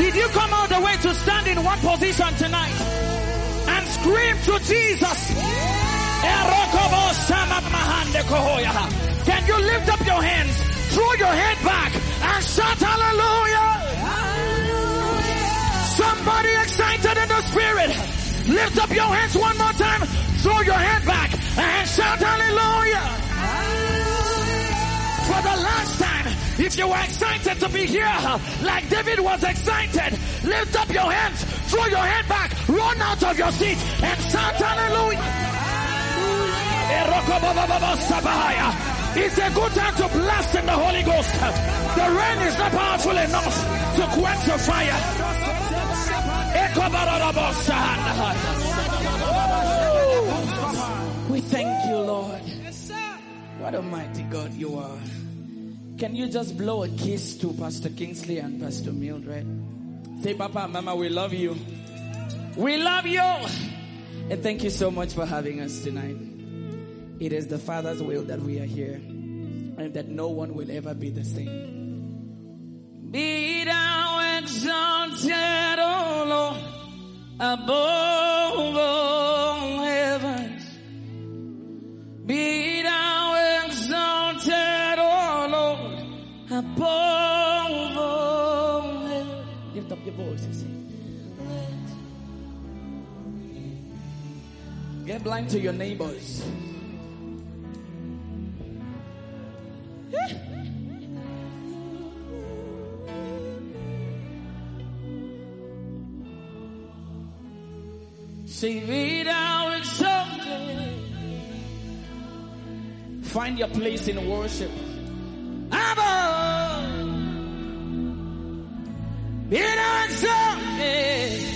Did you come all the way to stand in one position tonight and scream to Jesus? Can you lift up your hands, throw your head back, and shout hallelujah? Somebody excited in the spirit, lift up your hands one more time, throw your head back, and shout hallelujah. For the last time, if you were excited to be here, like David was excited, lift up your hands, throw your head back, run out of your seat, and shout hallelujah. It's a good time to blast in the Holy Ghost. The rain is not powerful enough to quench the fire. Ooh. We thank you, Lord. What a mighty God you are. Can you just blow a kiss to Pastor Kingsley and Pastor Mildred? Say, Papa and Mama, we love you. We love you. And thank you so much for having us tonight. It is the Father's will that we are here, and that no one will ever be the same. Be thou exalted, O Lord, above all heavens. Be thou exalted, O Lord, above all heavens. Lift up your voice and sing. Get blind to your neighbors. See me now and something. Find your place in worship. Abba, be now and something.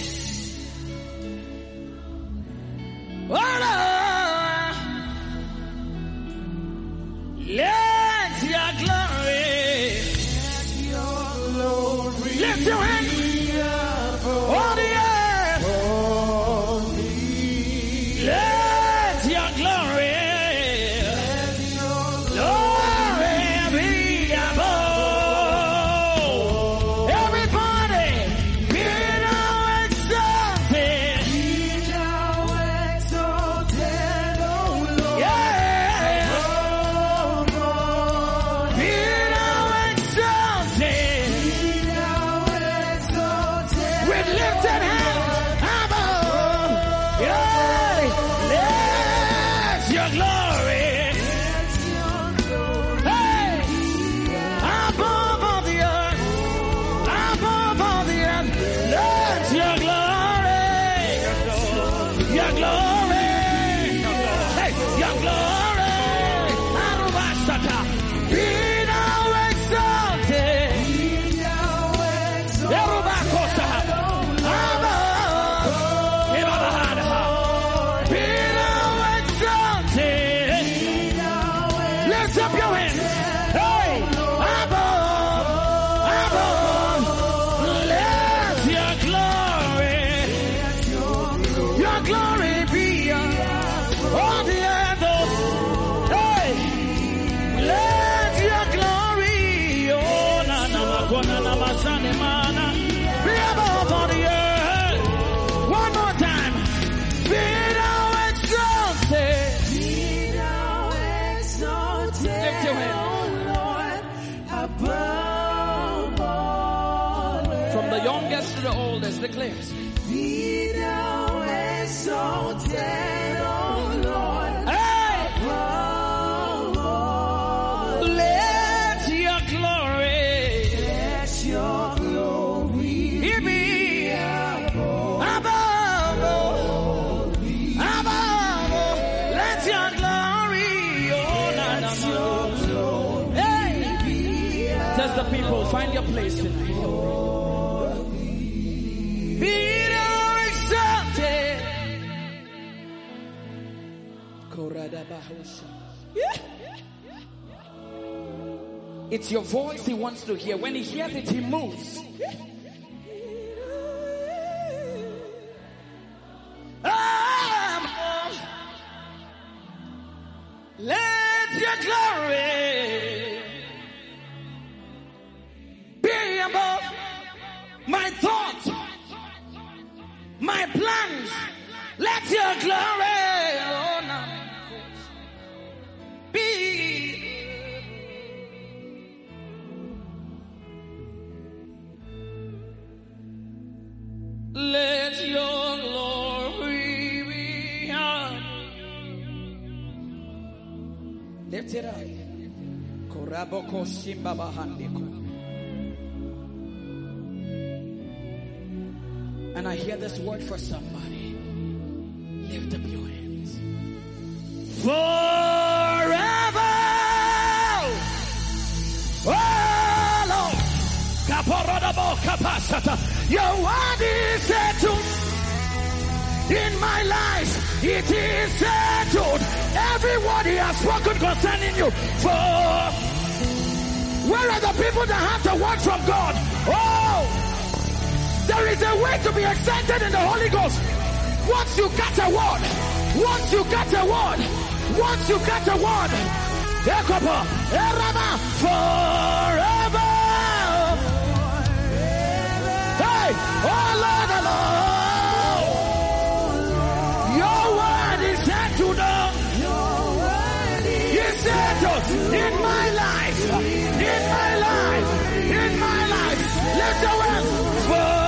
Oh Lord, let your glory, let your glory, let your hands, all the declares, be thou exalted, O Lord, above all. Let your glory be above all, above all. Let your glory, oh, let your glory be above. Just the people, find your place tonight. It's your voice he wants to hear. When he hears it, he moves. Let your glory be above. my thoughts, my plans. Let your glory, oh, now, be. Let your glory be on. Lift it up. Koraboko Simbaba Handiko. And I hear this word for somebody. Lift up your hands. Forever. Oh, Lord. Kaporodabo kapasata. Your word is settled. In my life, it is settled. Every word he has spoken concerning you. Where are the people that have the word from God? Oh. There is a way to be excited in the Holy Ghost. Once you get a word, once you get a word, once you get a word, forever. Hey, oh Lord, alone. Your word is settled. You settled in my life, in my life, in my life. Let your word forever.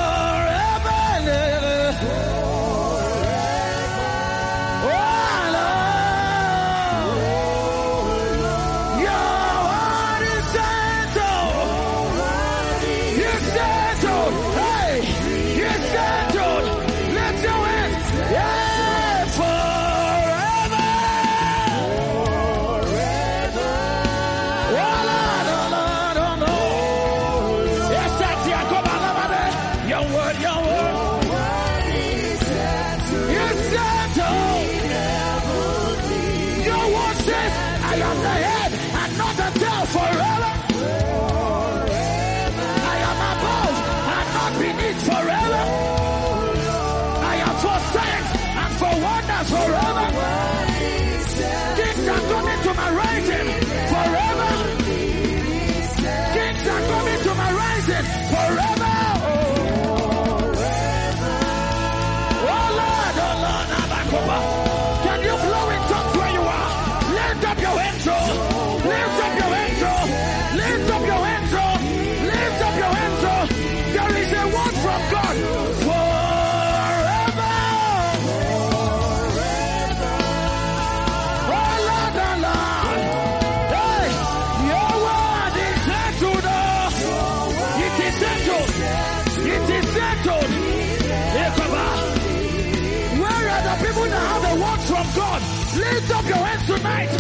Lift up your hands tonight.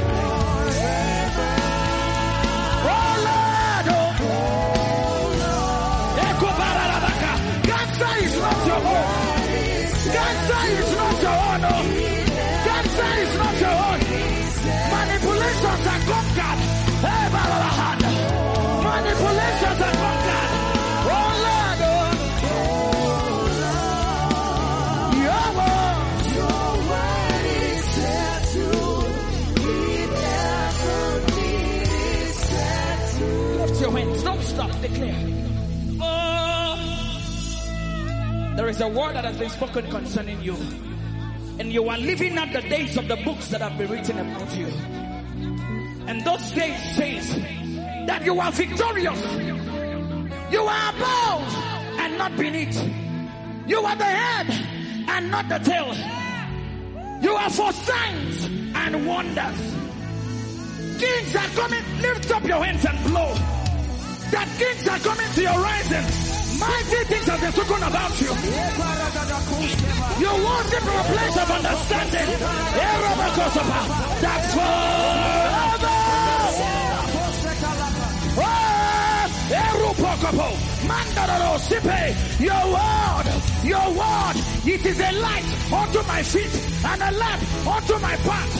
Oh Lord. Cancer is not your own. Cancer is not your own. Cancer is not your own. Manipulations are conquered. Manipulations are conquered. Don't stop, declare. Oh, there is a word that has been spoken concerning you, and you are living out the days of the books that have been written about you. And those days says that you are victorious, you are above and not beneath, you are the head and not the tail, you are for signs and wonders. Kings are coming. Lift up your hands and blow. That kings are coming to your rising. Mighty things have been spoken about you. You worship from a place of understanding. That's forever. Your word, it is a light unto my feet and a lamp unto my path.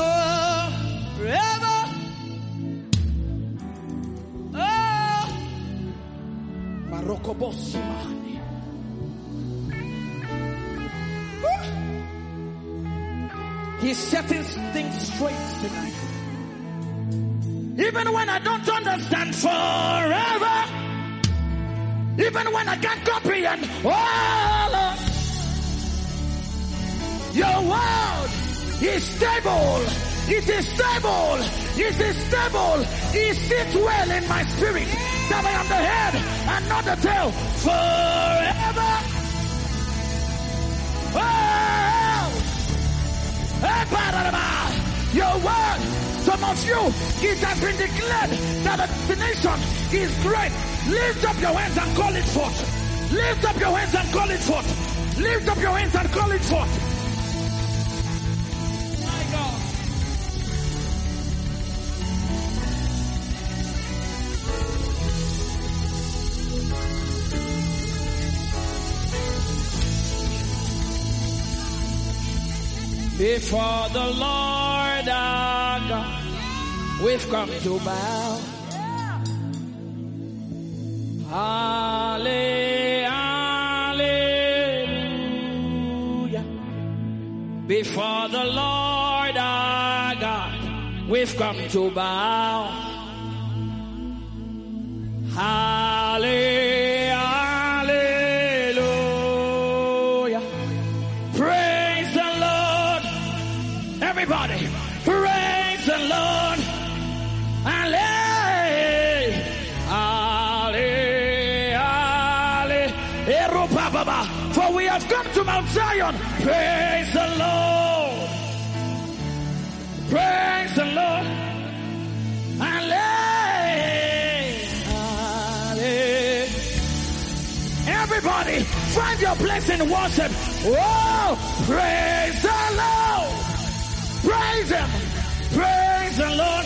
Oh, forever. He's setting things straight tonight. Even when I don't understand, forever. Even when I can't comprehend, oh, your world is stable. It is stable. It is stable. It sits well in my spirit that I am the head and not the tail, forever. Oh, your word. Some of you, it has been declared that the nation is great. Lift up your hands and call it forth. Lift up your hands and call it forth. Lift up your hands and call it forth. My God. Before the Lord our God, we've come to bow. Yeah. Hallelujah. Before the Lord our God, we've come to bow. Hallelujah. Praise the Lord. Everybody, praise the Lord. For we have come to Mount Zion. Praise the Lord. Praise the Lord. Hallelujah. Everybody, find your place in worship. Oh, praise the Lord. Praise Him. Praise the Lord.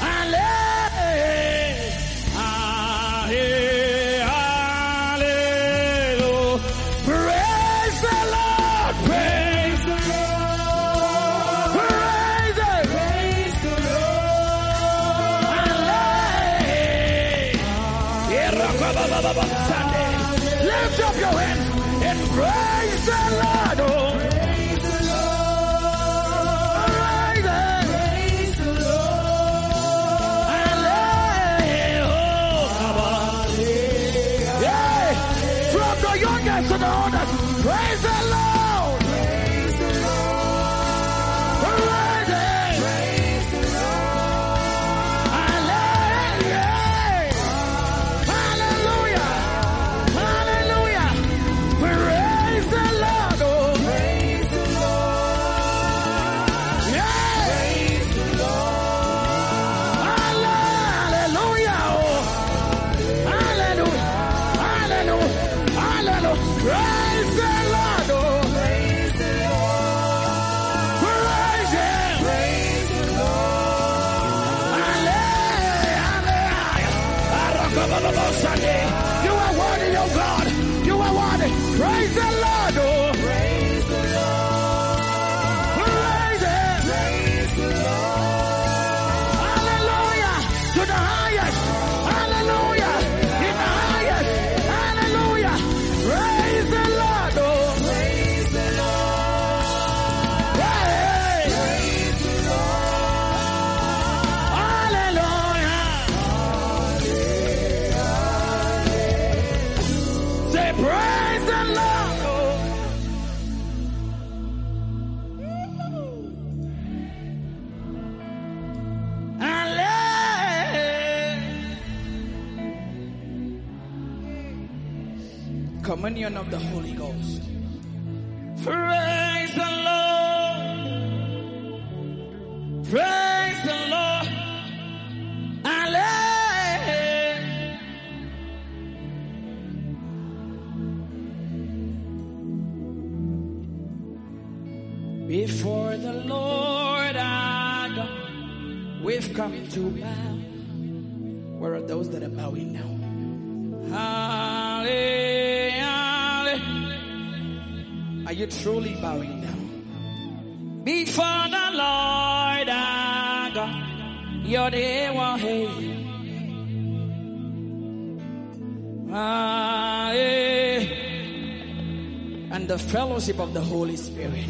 Hallelujah. Lift up your hands and praise the Lord. Oh. Praise the Lord. Praise the Lord. Hallelujah. Yeah. From the youngest to the oldest, praise the Lord. Praise the Lord. Praise the Lord. Hallelujah. Praise the Lord, oh. Praise the Lord. Praise Him. Praise the Lord. Hallelujah. To the highest. Hallelujah. In the highest. Hallelujah. Praise the Lord, oh. Praise the Lord. Hey. Praise the Lord. Hallelujah. Hallelujah. Say praise. Communion of the Holy Ghost. Praise the Lord. Praise the Lord. Hallelujah. Before the Lord our God, we've come to bow. Where are those that are bowing now? Hallelujah. Are you truly bowing down? Before the Lord our God, your day will hail. And the fellowship of the Holy Spirit.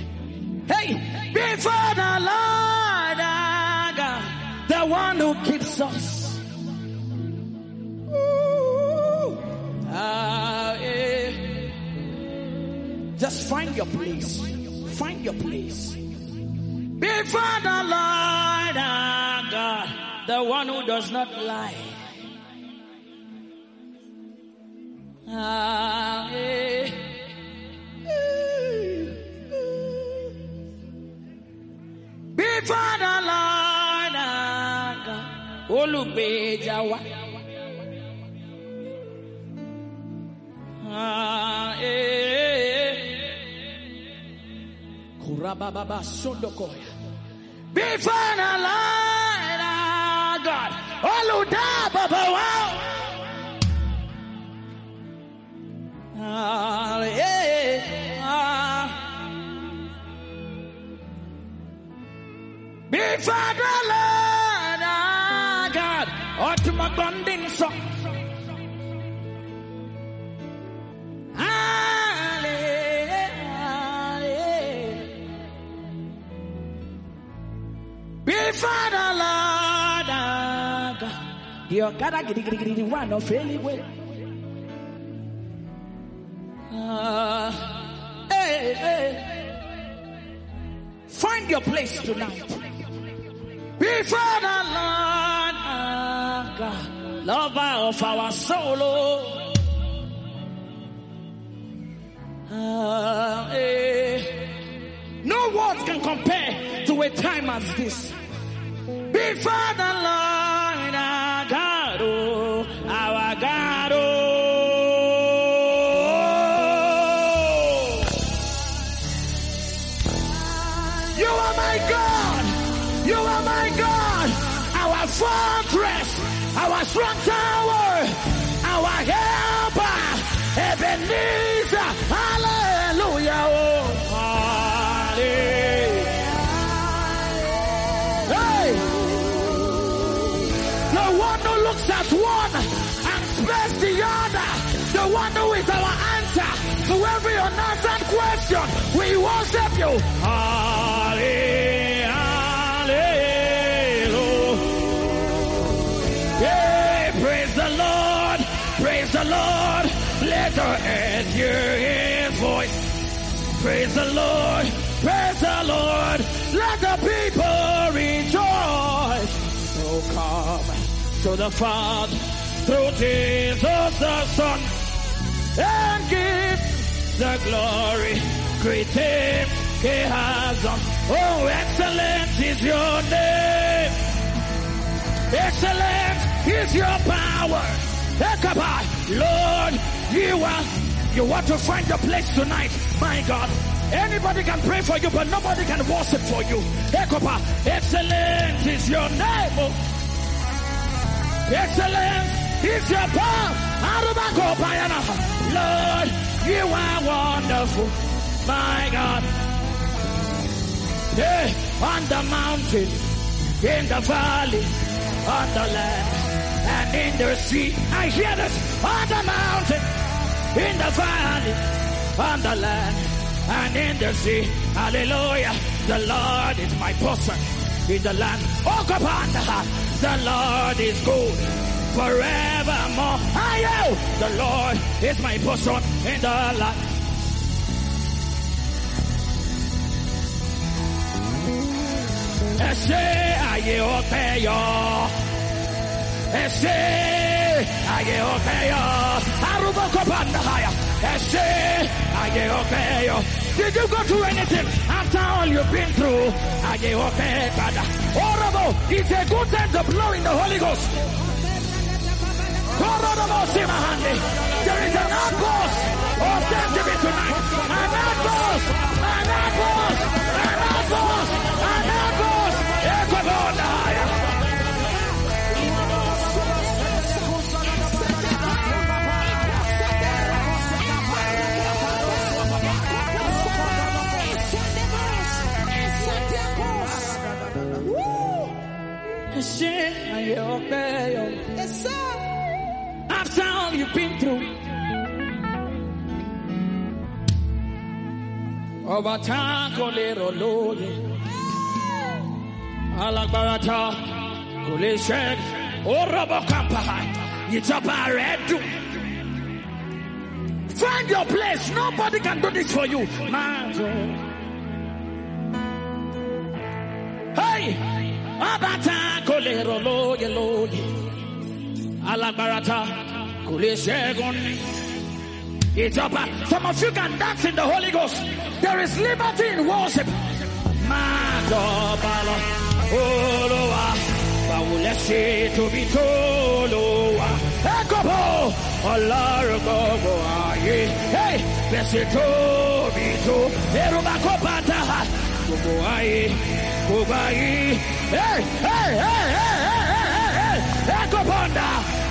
Hey, before the Lord our God, the the one who keeps us. Just find your place. Find your place. Before the Lord our God, the one who does not lie. Before the Lord our God, Olubejawa. Kurababa Sundokoya. Before the Lord our God, Oludabawa. Before the Lord our God, Otmagondin song. Before the Lord our God, your God, giddy, one of any way. Find your place tonight. Before the Lord our God, lover of our soul. No words can compare to a time as this. Before the Lord our God, oh, our God, oh. Fortress, our strong tower, our helper, Ebenezer, hallelujah, oh, hallelujah. Hey. The one who looks at one and spares the other, the one who is our answer to every unanswered question, we worship you, hallelujah. Lord, let her end hear his voice. Praise the Lord, praise the Lord. Let the people rejoice. So come to the Father through Jesus the Son, and give the glory. Great him, he has done. Oh, excellent is your name. Excellent is your power. Lord, you want to find a place tonight, my God. Anybody can pray for you, but nobody can worship for you. Excellent is your name. Excellent is your power. Lord, you are wonderful, my God. Hey, on the mountain, in the valley, on the land. And in the sea, I hear this on the mountain, in the valley, on the land, and in the sea. Hallelujah! The Lord is my portion in the land. Oh, come on, the Lord is good forevermore. Aye, the Lord is my portion in the land. Ese ayo kayo aruba kopanda haya. Ese ayo kayo. Did you go through anything after all you've been through? Ayo kayo. Orabo, it's a good time to blow in the Holy Ghost. There is an outburst of thanksgiving tonight. An outburst, an outburst, an outburst, an outburst. Ekobanda haya. After all you've been through, Obatako Lero Lodi Alagbara Collision, oh Robocampaha, it's up our head. Find your place, nobody can do this for you. Hey, Abata, Colero, Loye, Loye, Alabarata, Collision. It's up. Some of you can dance in the Holy Ghost. There is liberty in worship.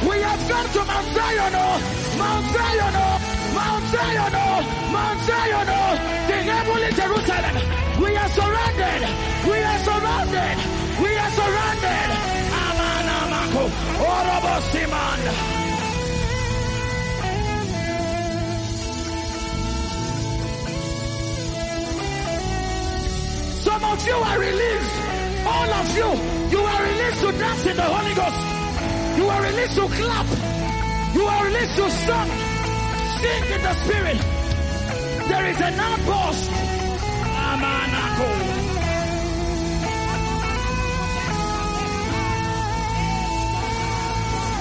We have come to Mount Zion, Mount Zion. Mount Zion, Mount Zion, the heavenly Jerusalem. We are surrounded. We are surrounded. We are surrounded. Amanamako, Orobo Siman. Some of you are released. All of you, you are released to dance in the Holy Ghost. You are released to clap. You are released to sing. Sing in the spirit. There is an outpost. Amanako.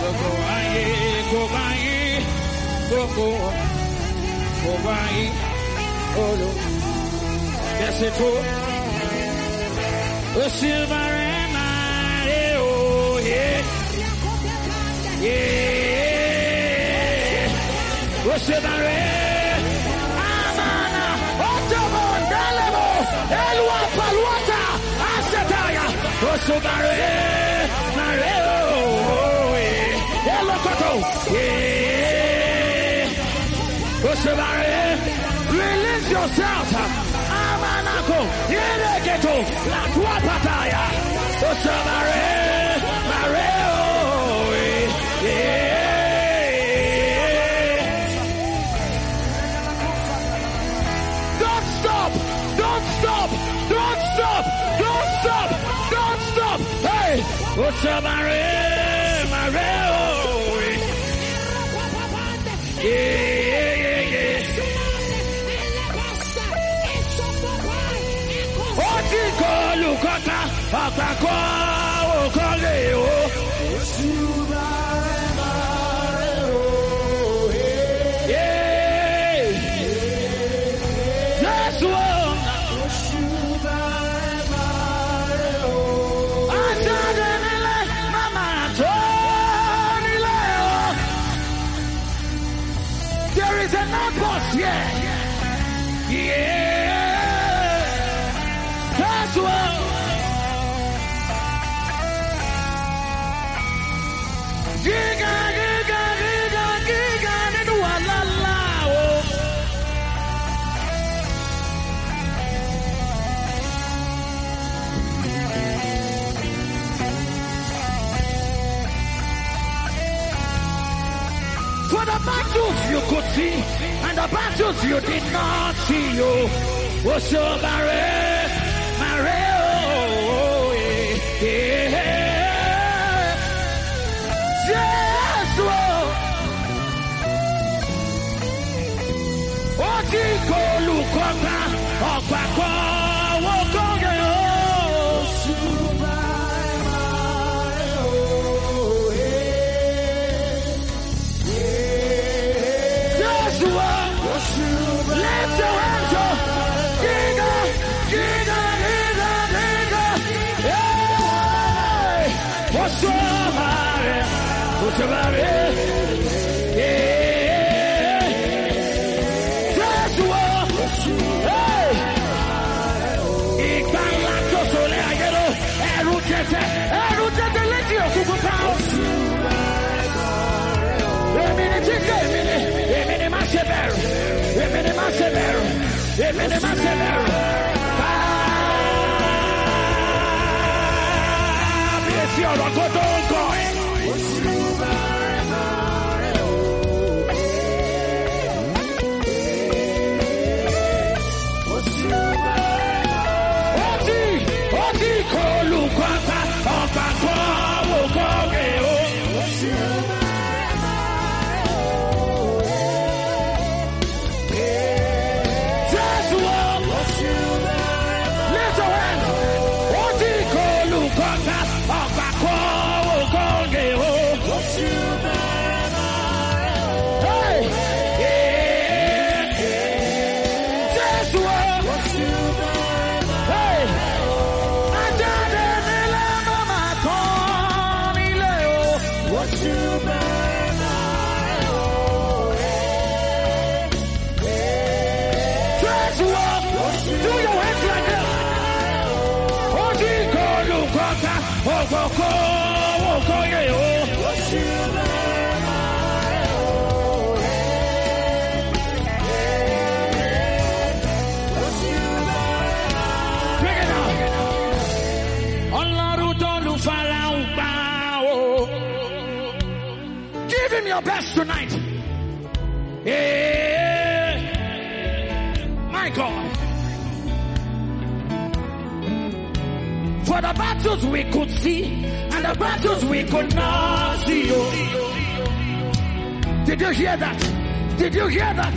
Go by. Oh, yes, it will. The silver and I. Oh, yeah. Yeah. Release yourself. Amanako, Yereketo, Lakwapataya, Mareo. Don't stop. Hey, what's up, Mare? Yeah. What you call Lukata? Akako, Kaleo. Yeah. That's what. Giga, la la. For the battles you could see. And the battles you did not see, oh, what's up, Mareo, yeah, yes, whoa, what you call Lukota, Okako, Oti, Oti, Kolukwapa, Opakwa. Give him your best tonight. Yeah. My God. For the battles we could see and the battles we could not see. Oh. Did you hear that? Did you hear that?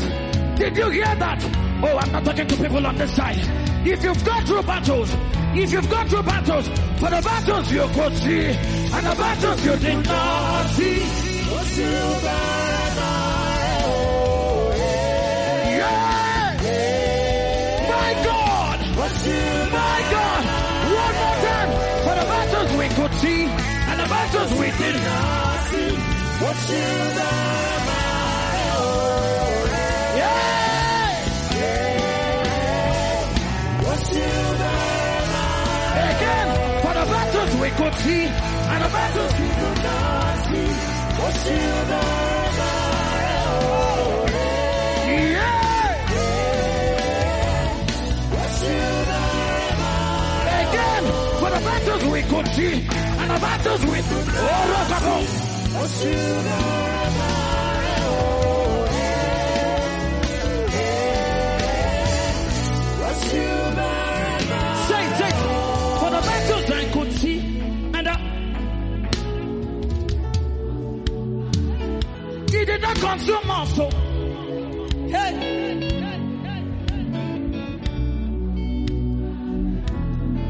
Did you hear that? Oh, I'm not talking to people on this side. If you've gone through battles, if you've gone through battles, for the battles you could see and the battles you did not see. Yeah. My God! My God! For the battles we could see and the battles we did not see. Again, for the battles we could see and the battles we could not see. For the battles we could see and the battles we could not see. Say, for the battles I could see and he did not consume also. Hey.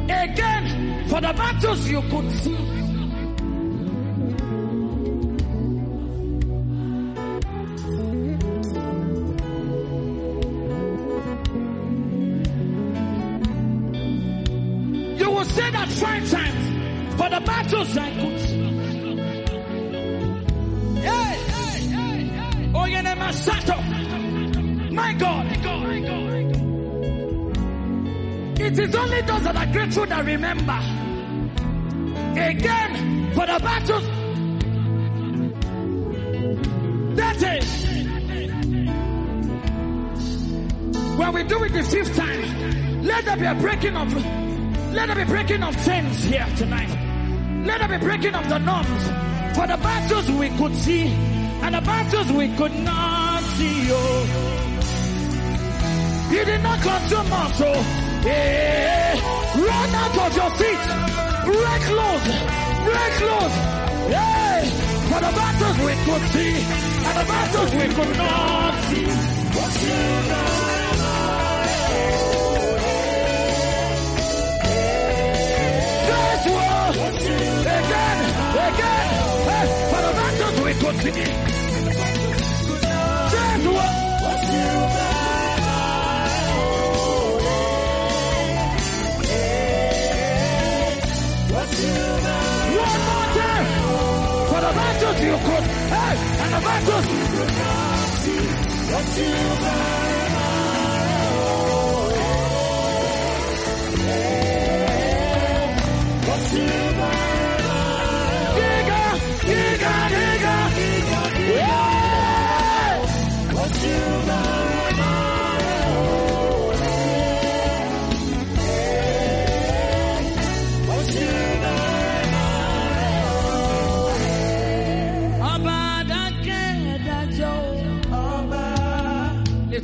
Again. For the battles you could see you will say that 5 times. For the battles I could see. My God. It is only those that are grateful that remember. Again, for the battles. That is. When we do it the 5th time, let there be a breaking of, let there be breaking of things here tonight. Let there be breaking of the norms. For the battles we could see and the battles we could not see. Oh. You did not consume us. Oh. Yeah. Run out of your seat. Break loose, break loose. Yeah. For the battles we could see and the battles we could not see. This world again, again. For the battles we could see. This world. You could, hey, and the battles you could not see. Lift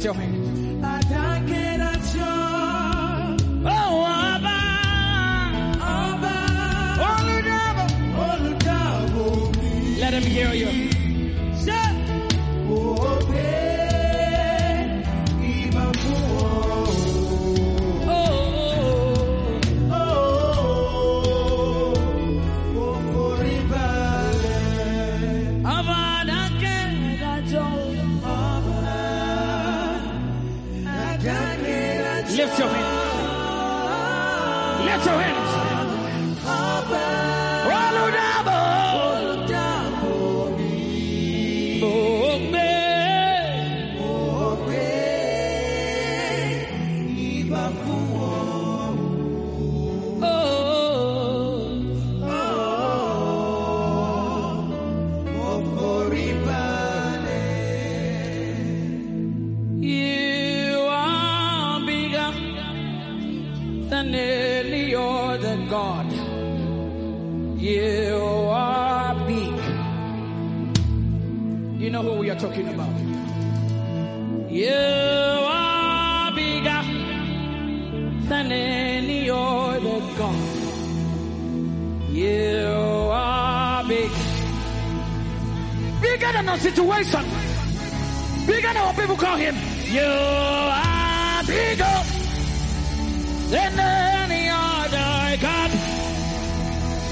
your hand. Oh, Abba. Abba. Let him hear you. Lift your hands. Oh, You know who we are talking about. You are bigger than any other God. You are big. Bigger than our situation. Bigger than what people call him. You are bigger than any other God.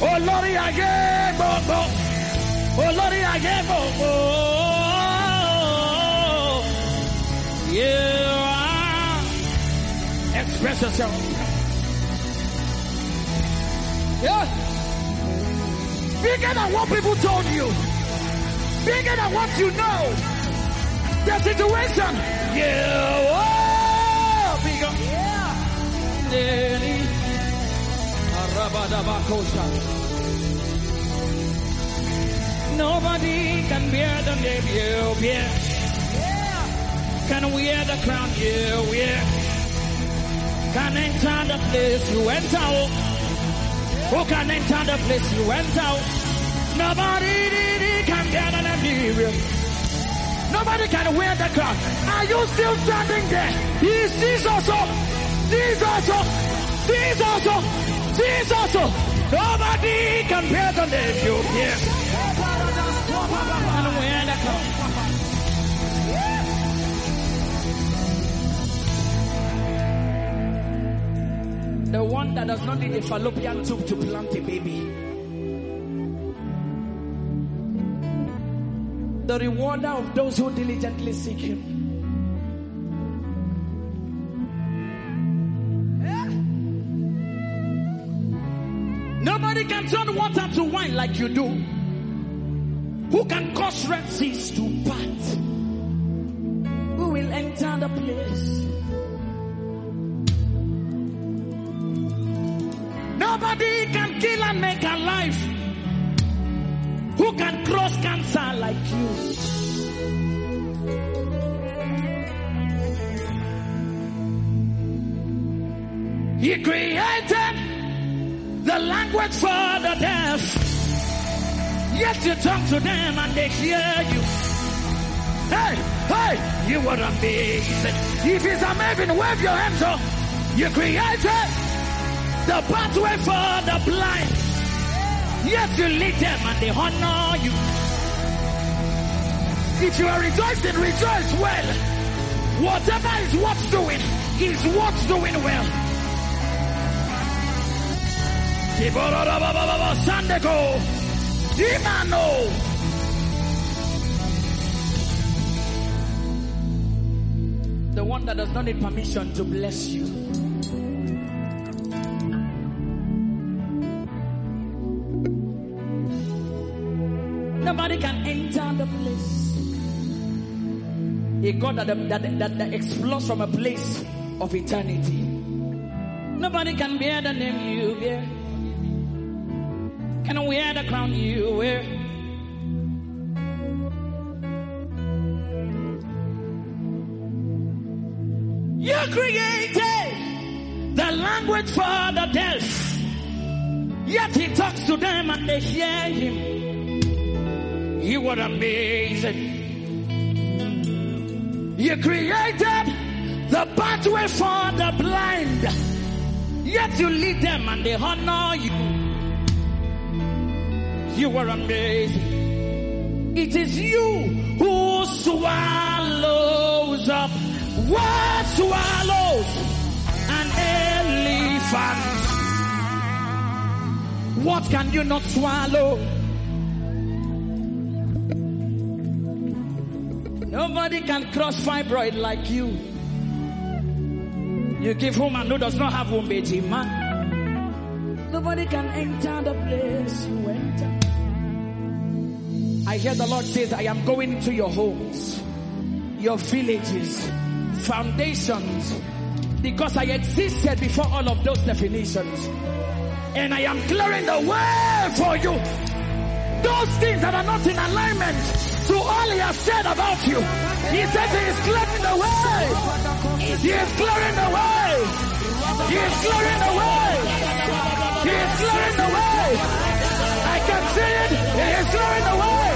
Oh Lord, I gave up. Oh Lord, I gave up. You are. Express yourself. Yeah. Bigger than what people told you. Bigger than what you know. The situation. You are bigger. Yeah. Daily. Nobody can bear the name you bear. Can wear the crown you wear. Can enter the place you enter. Who can enter the place you enter? Nobody can get an area. Nobody can wear the crown. Are you still standing there? He sees also. Sees also. Sees also. Sees also. Nobody can bear the name you bear. Can wear the crown. The one that does not need a fallopian tube to plant a baby. The rewarder of those who diligently seek him. Yeah. Nobody can turn water to wine like you do. Who can cause red seas to part? Who will enter the place? Nobody can kill and make alive. Who can cross cancer like you? He created the language for the deaf. Yet you talk to them and they hear you. Hey, hey, you are amazing. If it's amazing, wave your hands up. You created the pathway for the blind. Yet you lead them and they honor you. If you are rejoicing, rejoice well. Whatever is what's doing well. Sandego, Dimano. The one that does not need permission to bless you. Nobody can enter the place. A God that explodes from a place of eternity. Nobody can bear the name you bear. Can wear the crown you wear. You created the language for the deaf. Yet he talks to them and they hear him. You were amazing. You created the pathway for the blind. Yet you lead them and they honor you. You were amazing. It is you who swallows up what swallows an elephant. What can you not swallow? Nobody can cross fibroid like you. You give whom and who does not have womb, baby man. Nobody can enter the place you enter. I hear the Lord says, I am going to your homes, your villages, foundations, because I existed before all of those definitions. And I am clearing the way for you. Those things that are not in alignment to all he has said about you. He says he is clearing the way. He is clearing the way. He is clearing the way. He is clearing the way. I can see it. He is clearing the way.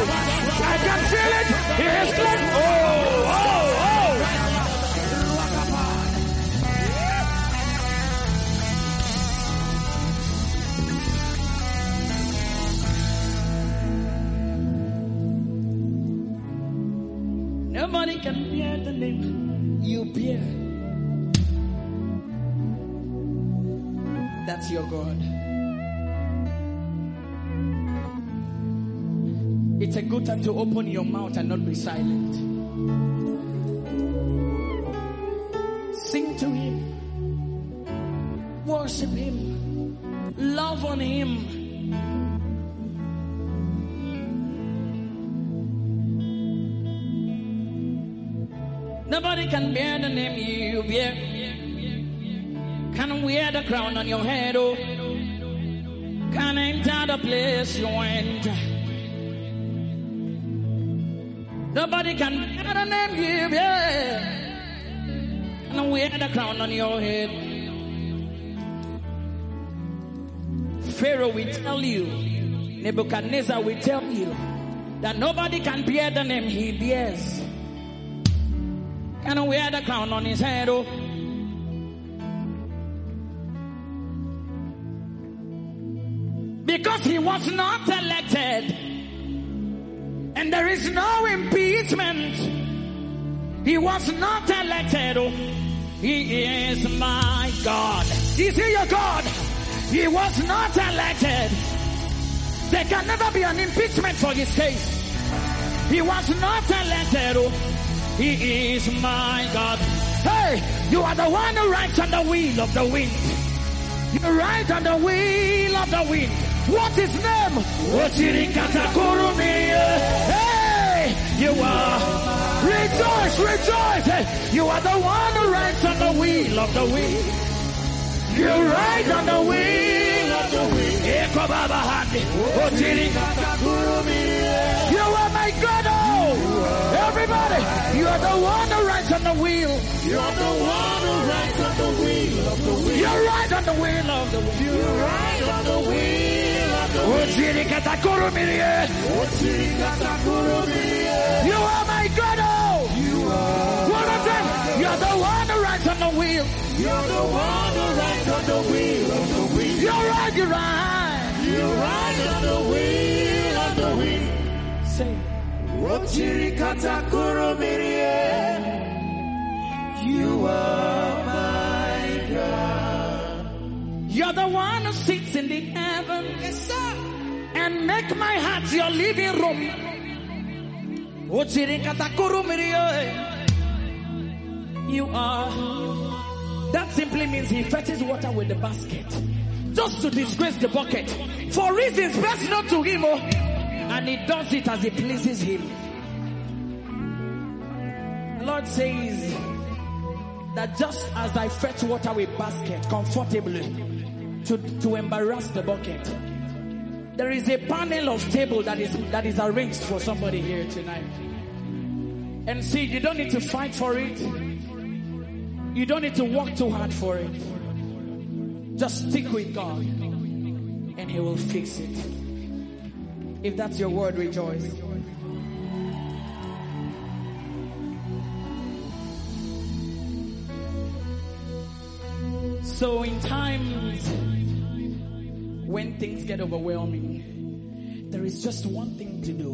I can see it. He Nobody can bear the name you bear. That's your God. It's a good time to open your mouth and not be silent. Sing to Him. Worship Him. Love on Him. Nobody can bear the name you bear. Can wear the crown on your head, oh. Can enter the place you enter. Nobody can bear the name you bear. Can wear the crown on your head. Pharaoh will tell you, Nebuchadnezzar will tell you, that nobody can bear the name he bears. Can wear the crown on his head, oh. Because he was not elected, and there is no impeachment. He was not elected, oh. He is my God. Is he your God? He was not elected. There can never be an impeachment for his case. He was not elected, oh. He is my God. Hey, you are the one who rides on the wheel of the wind. You ride on the wheel of the wind. What's his name? Hey, you are. Rejoice, rejoice. Hey, you are the one who rides on the wheel of the wind. You ride on the wheel of the wind. You are my God. Everybody, you are the one who rides on the wheel. You are the one who rides on the wheel of the wheel. You ride on the wheel of the wheel. You ride on the wheel of the wheel. You are my God. You are. One of them. You are the one who rides on the wheel. You are the one who rides on the wheel of the wheel. You ride, you ride. You ride on the wheel of the wheel. Say. You are my God. You're the one who sits in the heavens, yes, sir, and make my heart your living room. You are. That simply means he fetches water with the basket, just to disgrace the bucket, for reasons best known to him, oh. And he does it as it pleases him. The Lord says that just as I fetch water with basket comfortably to embarrass the bucket, there is a panel of table that is arranged for somebody here tonight. And see, you don't need to fight for it. You don't need to work too hard for it. Just stick with God, and He will fix it. If that's your word, rejoice. So in times when things get overwhelming, there is just one thing to do,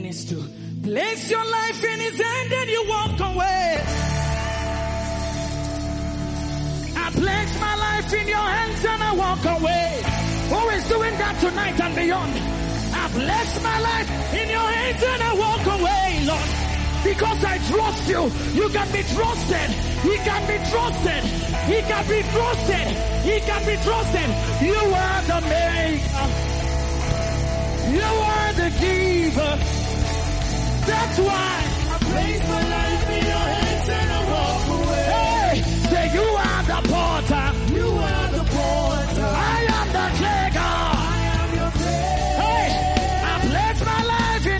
and it's to place your life in His hand and you walk away. I place my life in your hands and I walk away. Who is doing that tonight and beyond? I bless my life in your hands and I walk away, Lord. Because I trust you. You can be trusted. He can be trusted. He can be trusted. He can be trusted. You are the maker. You are the giver. That's why I place my life in your hands and I walk away. Hey, say you are the potter. You are the potter. I am the clay. Your life in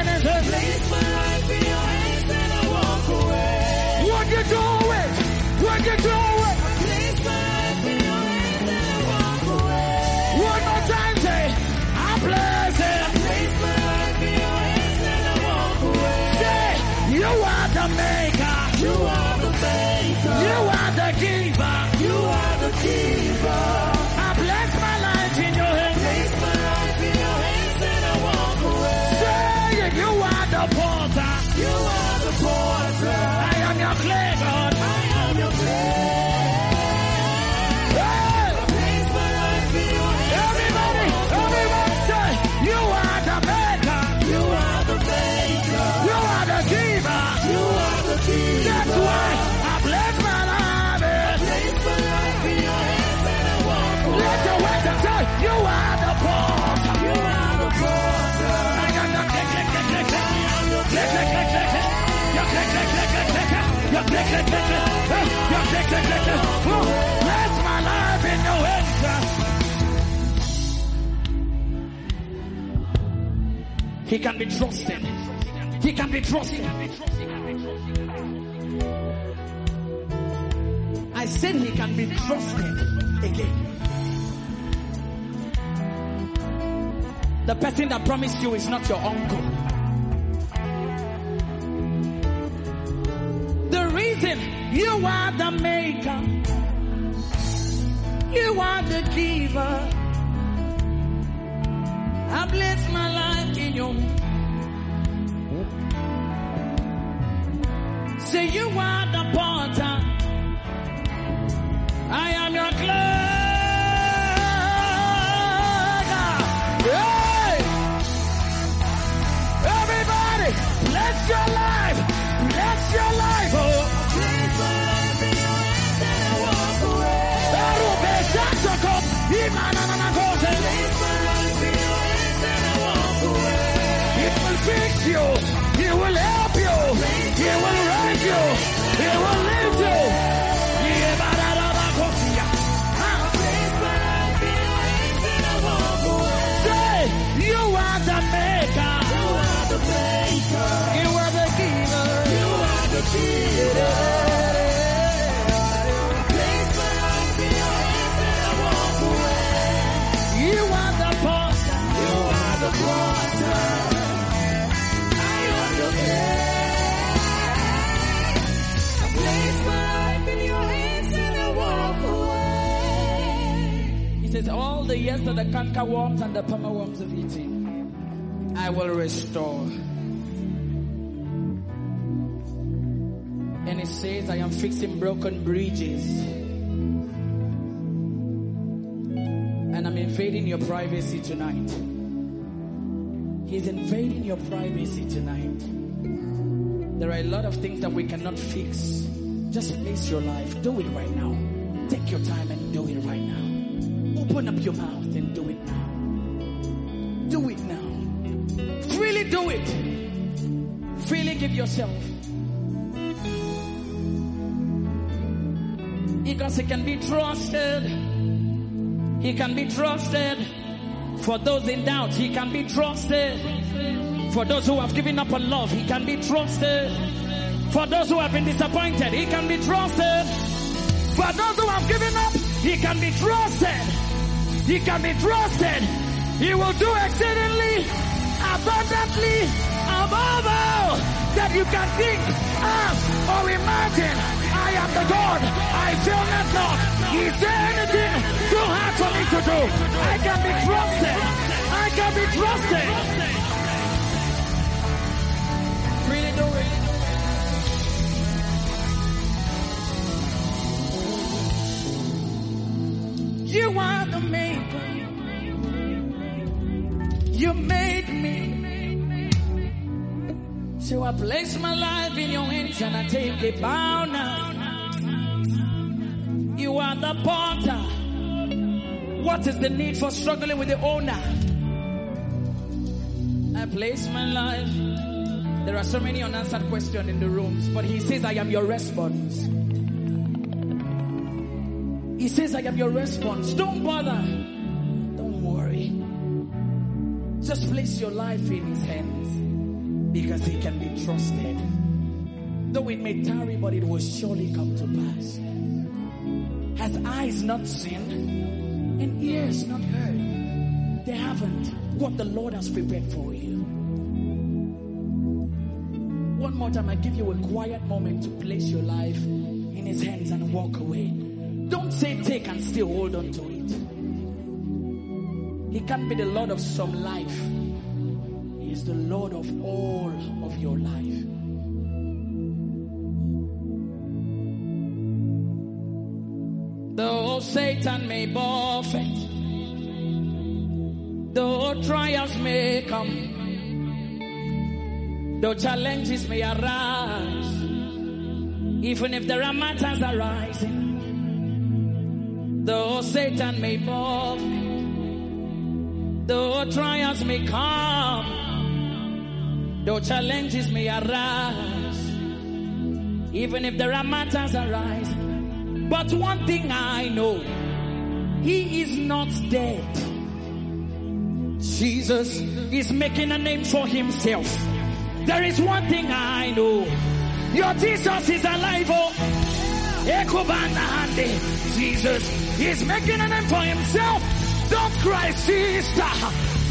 His hands. Place my life in your hands and I walk away. What are the maker. You are the maker. You are the giver. You are the giver. I bless my life in your hands. Place my life in your hands and I walk away. Say it. You are the porter. You are the porter. I am your clay, God. I am your clay. Bless my life in your hands. He can be trusted. He can be trusted. I said he can be trusted again. The person that promised you is not your uncle. You are the maker. You are the giver. I bless my life in you. Say you are the potter. I am your clay. Hey! Everybody, bless your life. Bless your life. Oh. Fix you, he will help you, he will raise you, he will lift you. Say, you are the maker, you are the giver, you are the giver. You are the potter, you are the potter. Says all the years of the cankerworms and the palmerworms of eating, I will restore. And it says, I am fixing broken bridges. And I'm invading your privacy tonight. He's invading your privacy tonight. There are a lot of things that we cannot fix. Just place your life. Do it right now. Take your time and do it right now. Open up your mouth and do it now. Do it now. Freely do it. Freely give yourself. Because he can be trusted. He can be trusted. For those in doubt, he can be trusted. For those who have given up on love, he can be trusted. For those who have been disappointed, he can be trusted. For those who have given up, he can be trusted. He can be trusted. He will do exceedingly, abundantly, above all that you can think, ask, or imagine. I am the God. I shall not lack. Is there anything too hard for me to do? I can be trusted. I can be trusted. Really do it. You are the maker. You made me. So I place my life in your hands and I take it bow now. You are the potter. What is the need for struggling with the owner? I place my life. There are so many unanswered questions in the rooms, but he says, I am your response. He says, I am your response. Don't bother. Don't worry. Just place your life in his hands. Because he can be trusted. Though it may tarry, but it will surely come to pass. Has eyes not seen, and ears not heard? They haven't what the Lord has prepared for you. One more time, I give you a quiet moment to place your life in His hands and walk away. Don't say take and still hold on to it. He can't be the Lord of some life. He is the Lord of all of your life. Though Satan may buffet, though trials may come, though challenges may arise, even if there are matters arising, though Satan may buffet, though trials may come, though challenges may arise, even if there are matters arising, but one thing I know, He is not dead. Jesus is making a name for Himself. There is one thing I know, your Jesus is alive. Oh, Jesus is making a name for Himself. Don't cry, sister.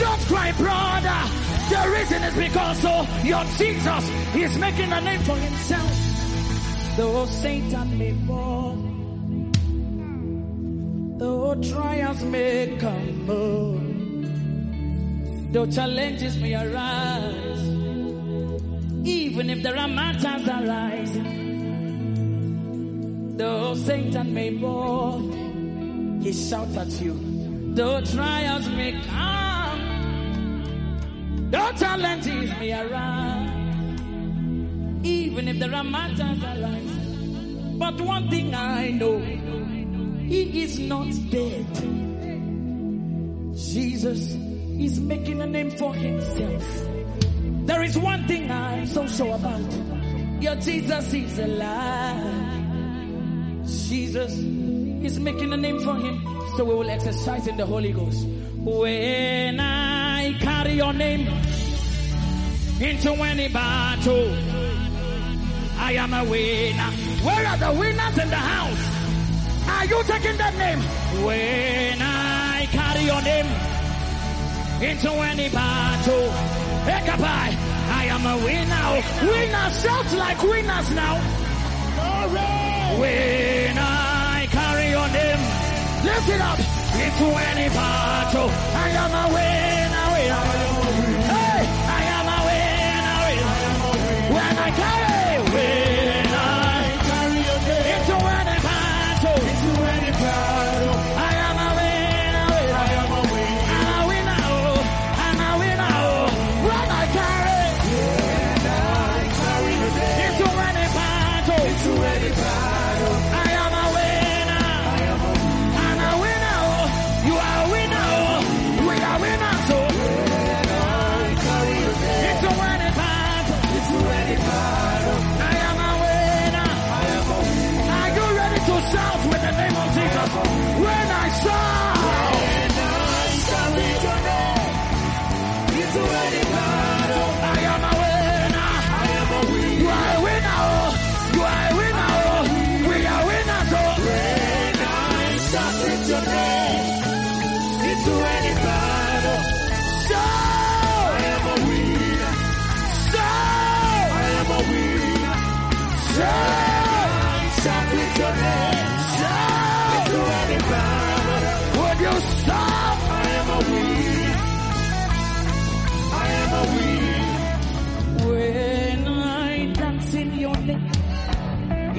Don't cry, brother. The reason is because your Jesus is making a name for Himself. Though Satan may fall, though trials may come, though challenges may arise, even if there are matters arising, though Satan may fall, he shouts at you. Though trials may come, though challenges may arise, even if there are matters arising, but one thing I know, He is not dead. Jesus is making a name for Himself. There is one thing I'm so sure about. Your Jesus is alive. Jesus is making a name for Him. So we will exercise in the Holy Ghost. When I carry your name into any battle, I am a winner. Where are the winners in the house? Are you taking that name? When I carry your name into any battle, I am a winner. Winners, shout like winners now. When I carry your name, lift it up, into any battle, I am a winner. Hey, I am a winner. When I carry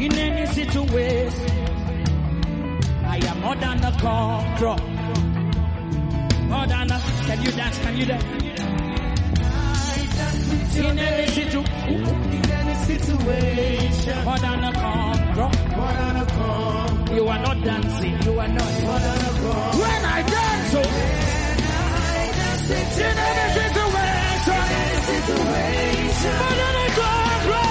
in any situation, I am more than a conqueror. More than a... Can you dance? Can you dance? In any situation, more than a conqueror. You are not dancing. You are not. When I dance, in any situation, more than a conqueror.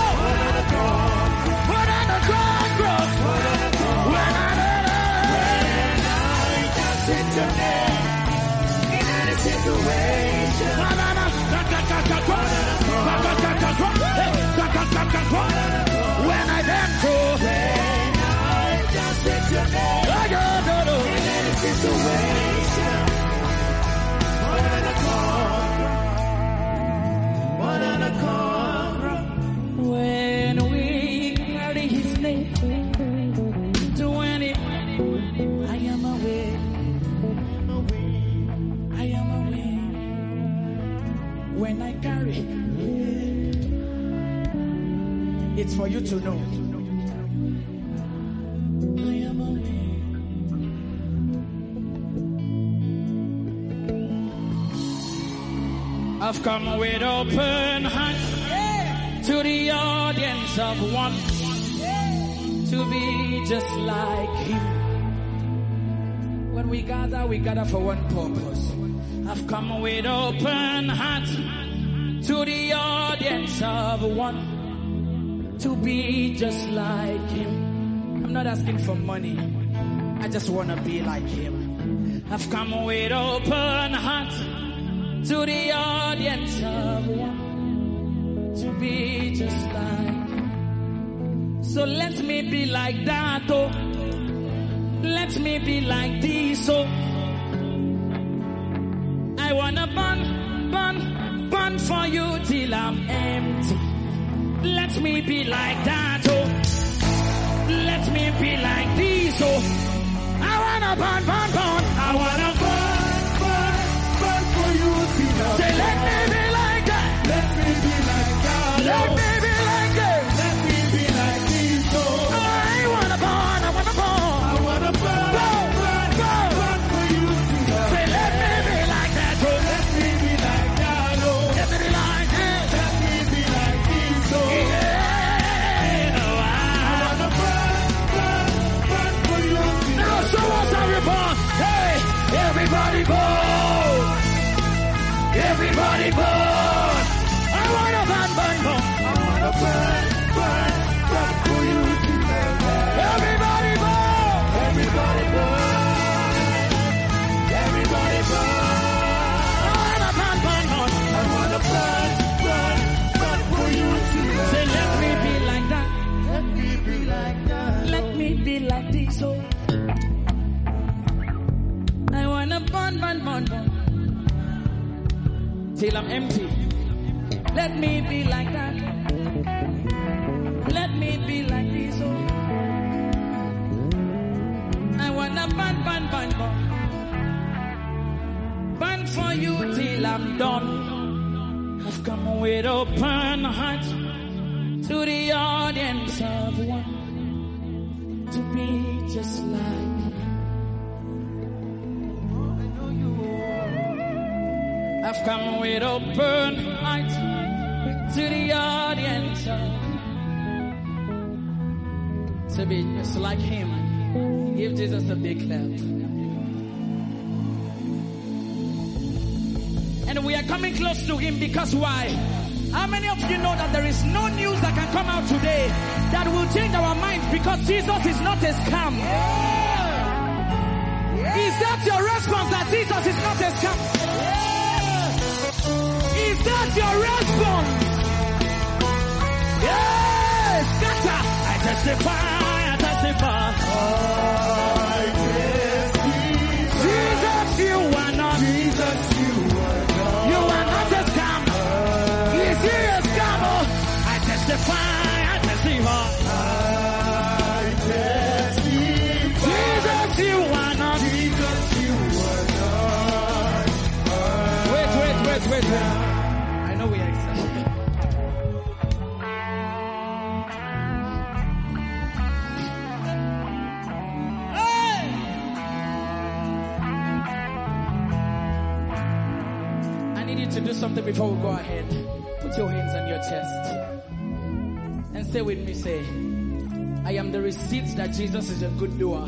When I dance, I don't know. you to know. I am awake. I've come with open hands, yeah, to the audience of one, yeah, to be just like him. When we gather for one purpose. I've come with open hands to the audience of one, to be just like him. I'm not asking for money, I just wanna be like him. I've come with open hands to the audience of one, to be just like him. So let me be like that, oh. Let me be like this, oh. I wanna burn, burn, burn for you till I'm empty. Let me be like that, oh. Let me be like this, oh. I wanna burn, burn, burn. I wanna burn, burn, burn for you, Tina. Say, let me be like that. Let me be like that. Oh. Let me be like that. Let me be like this, oh. I wanna burn, I wanna burn. I wanna burn, burn, burn, burn, burn for you, Tina. Say, let me be like that, oh. Let me be like that, oh. Let me be like that. Let me be like this, oh. Everybody born. Everybody born. I wanna burn, burn, burn. I wanna burn, burn, burn for you to heaven. Everybody born. Everybody born. Everybody born. I wanna burn, burn, burn. I wanna burn, burn, burn for you to heaven. Say, let me be like that. Let me be like that. Let me be like this, oh. I wanna burn, burn, burn, burn till I'm empty. Let me be like that. Let me be like this, oh. I wanna burn, burn, burn, burn, burn for you till I'm done. I've come with open heart to the audience of one, to be just like. I've come with open eyes to the audience, to be just like him. Give Jesus a big clap. And we are coming close to him because why? How many of you know that there is no news that can come out today that will change our minds because Jesus is not a scam? Yeah. Yeah. Is that your response, that Jesus is not a scam? Yeah. Is that your response? Yes, gotcha. I testify, I testify. I testify. Jesus, you are not. Jesus, you are not. You are not a scam. Is he a scam? I testify, I testify. I testify. Jesus, you are not. Jesus, you are not. Wait. Something before we go ahead. Put your hands on your chest and say with me, say, I am the receipt that Jesus is a good doer.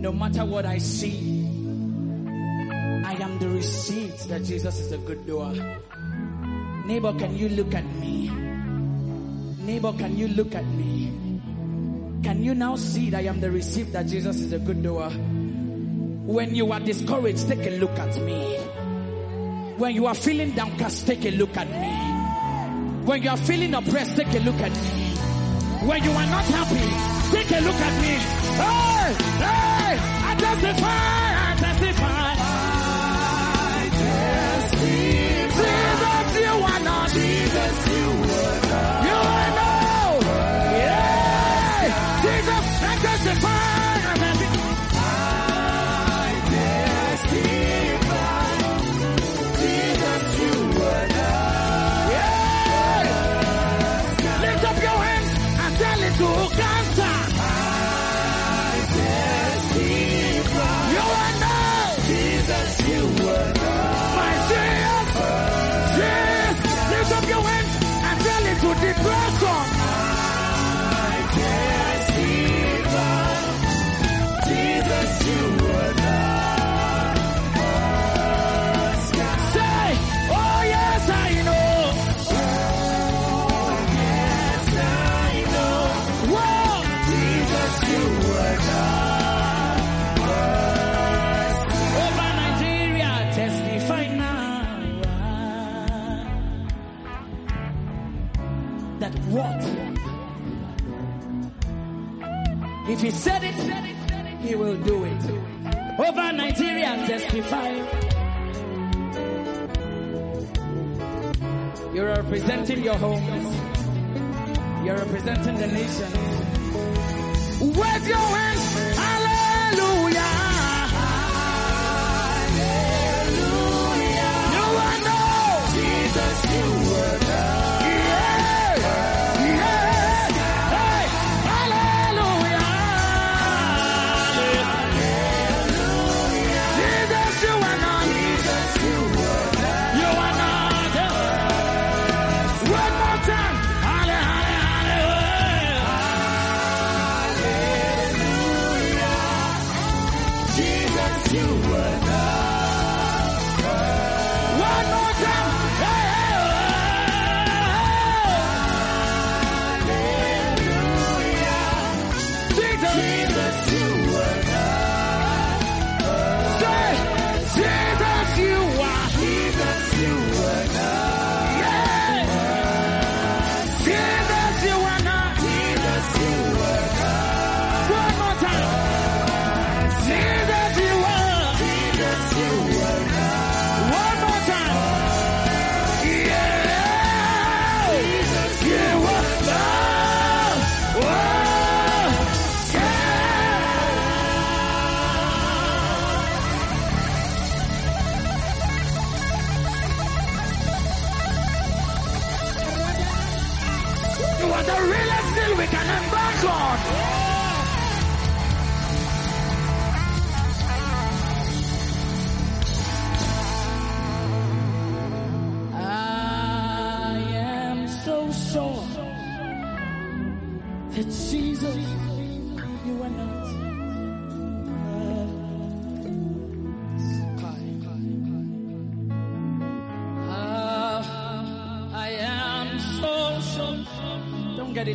No matter what I see, I am the receipt that Jesus is a good doer. Neighbor, can you look at me? Neighbor, can you look at me? Can you now see that I am the receipt that Jesus is a good doer? When you are discouraged, take a look at me. When you are feeling downcast, take a look at me. When you are feeling oppressed, take a look at me. When you are not happy, take a look at me. Hey, hey, I testify, I testify. I testify. Jesus, you are not. Jesus, you are not. You are not. Yeah. Jesus, I testify. Jesus, you were not. Yeah. that what? If he said it, he will do it. Over Nigeria, testify. You're representing your homes. You're representing the nation. Wave your hands. Hallelujah.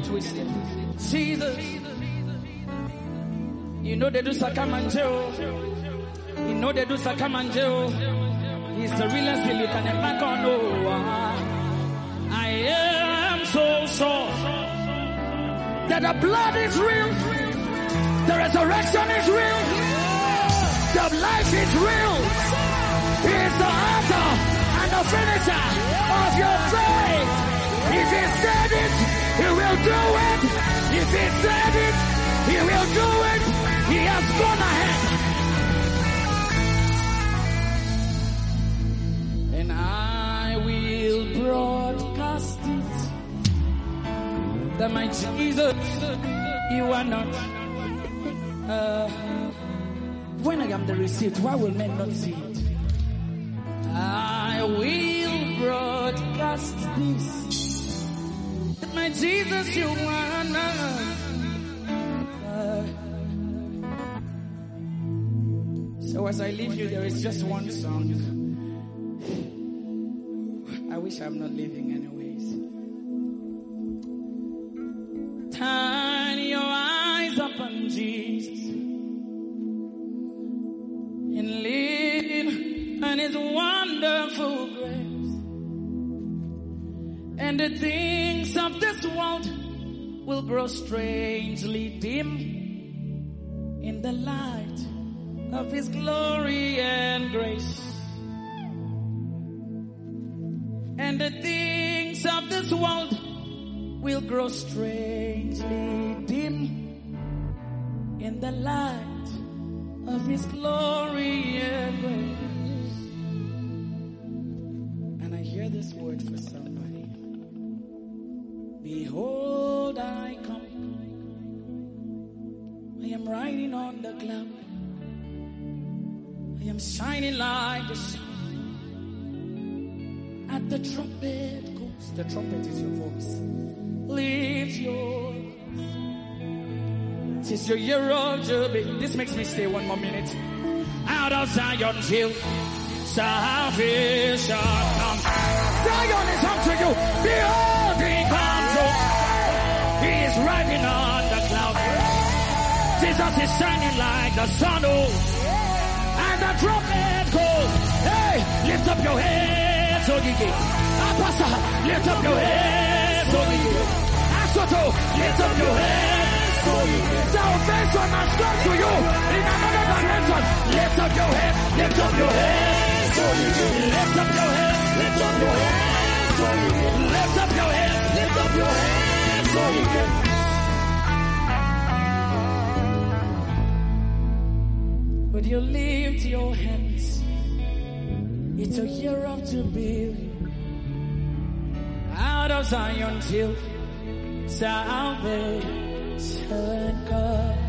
Twisted. Jesus, you know they do Sakamanjo. You know they do Sakamanjo. He's the realest thing you can embark on. Oh, I am so sure that the blood is real, the resurrection is real, the life is real. He is the author and the finisher of your faith. If he said it, he will do it. If he said it, he will do it. He has gone ahead. And I will broadcast it, that my Jesus, you are not. When I am the receipt, why will men not see it? I will broadcast this, my Jesus, you wanna. So as I leave you, there is just one song. I wish I'm not leaving anyways. Turn your eyes upon Jesus and lean on his wonderful grace, and the things of this world will grow strangely dim in the light of his glory and grace. And the things of this world will grow strangely dim in the light of his glory and grace. And I hear this word for some. Behold, I come. I am riding on the cloud. I am shining like the sun. At the trumpet goes. The trumpet is your voice. Lift your voice. 'Tis your year of jubilee. This makes me stay one more minute. Out of Zion's hill, salvation comes. Zion is unto you. Behold, he comes. He is riding on the cloud. Jesus is shining like the sun, oh. And the trumpet goes. Hey, lift up your heads, oh ye gates. Lift up your heads, Soto, lift up your hands. Salvation has come to you in another dimension. Lift up your head, lift up your hands. Lift up your head, lift up your hands. Lift up your head, lift up your hands. Would you lift your hands? It's a year up to build. Out of Zion till salvation comes.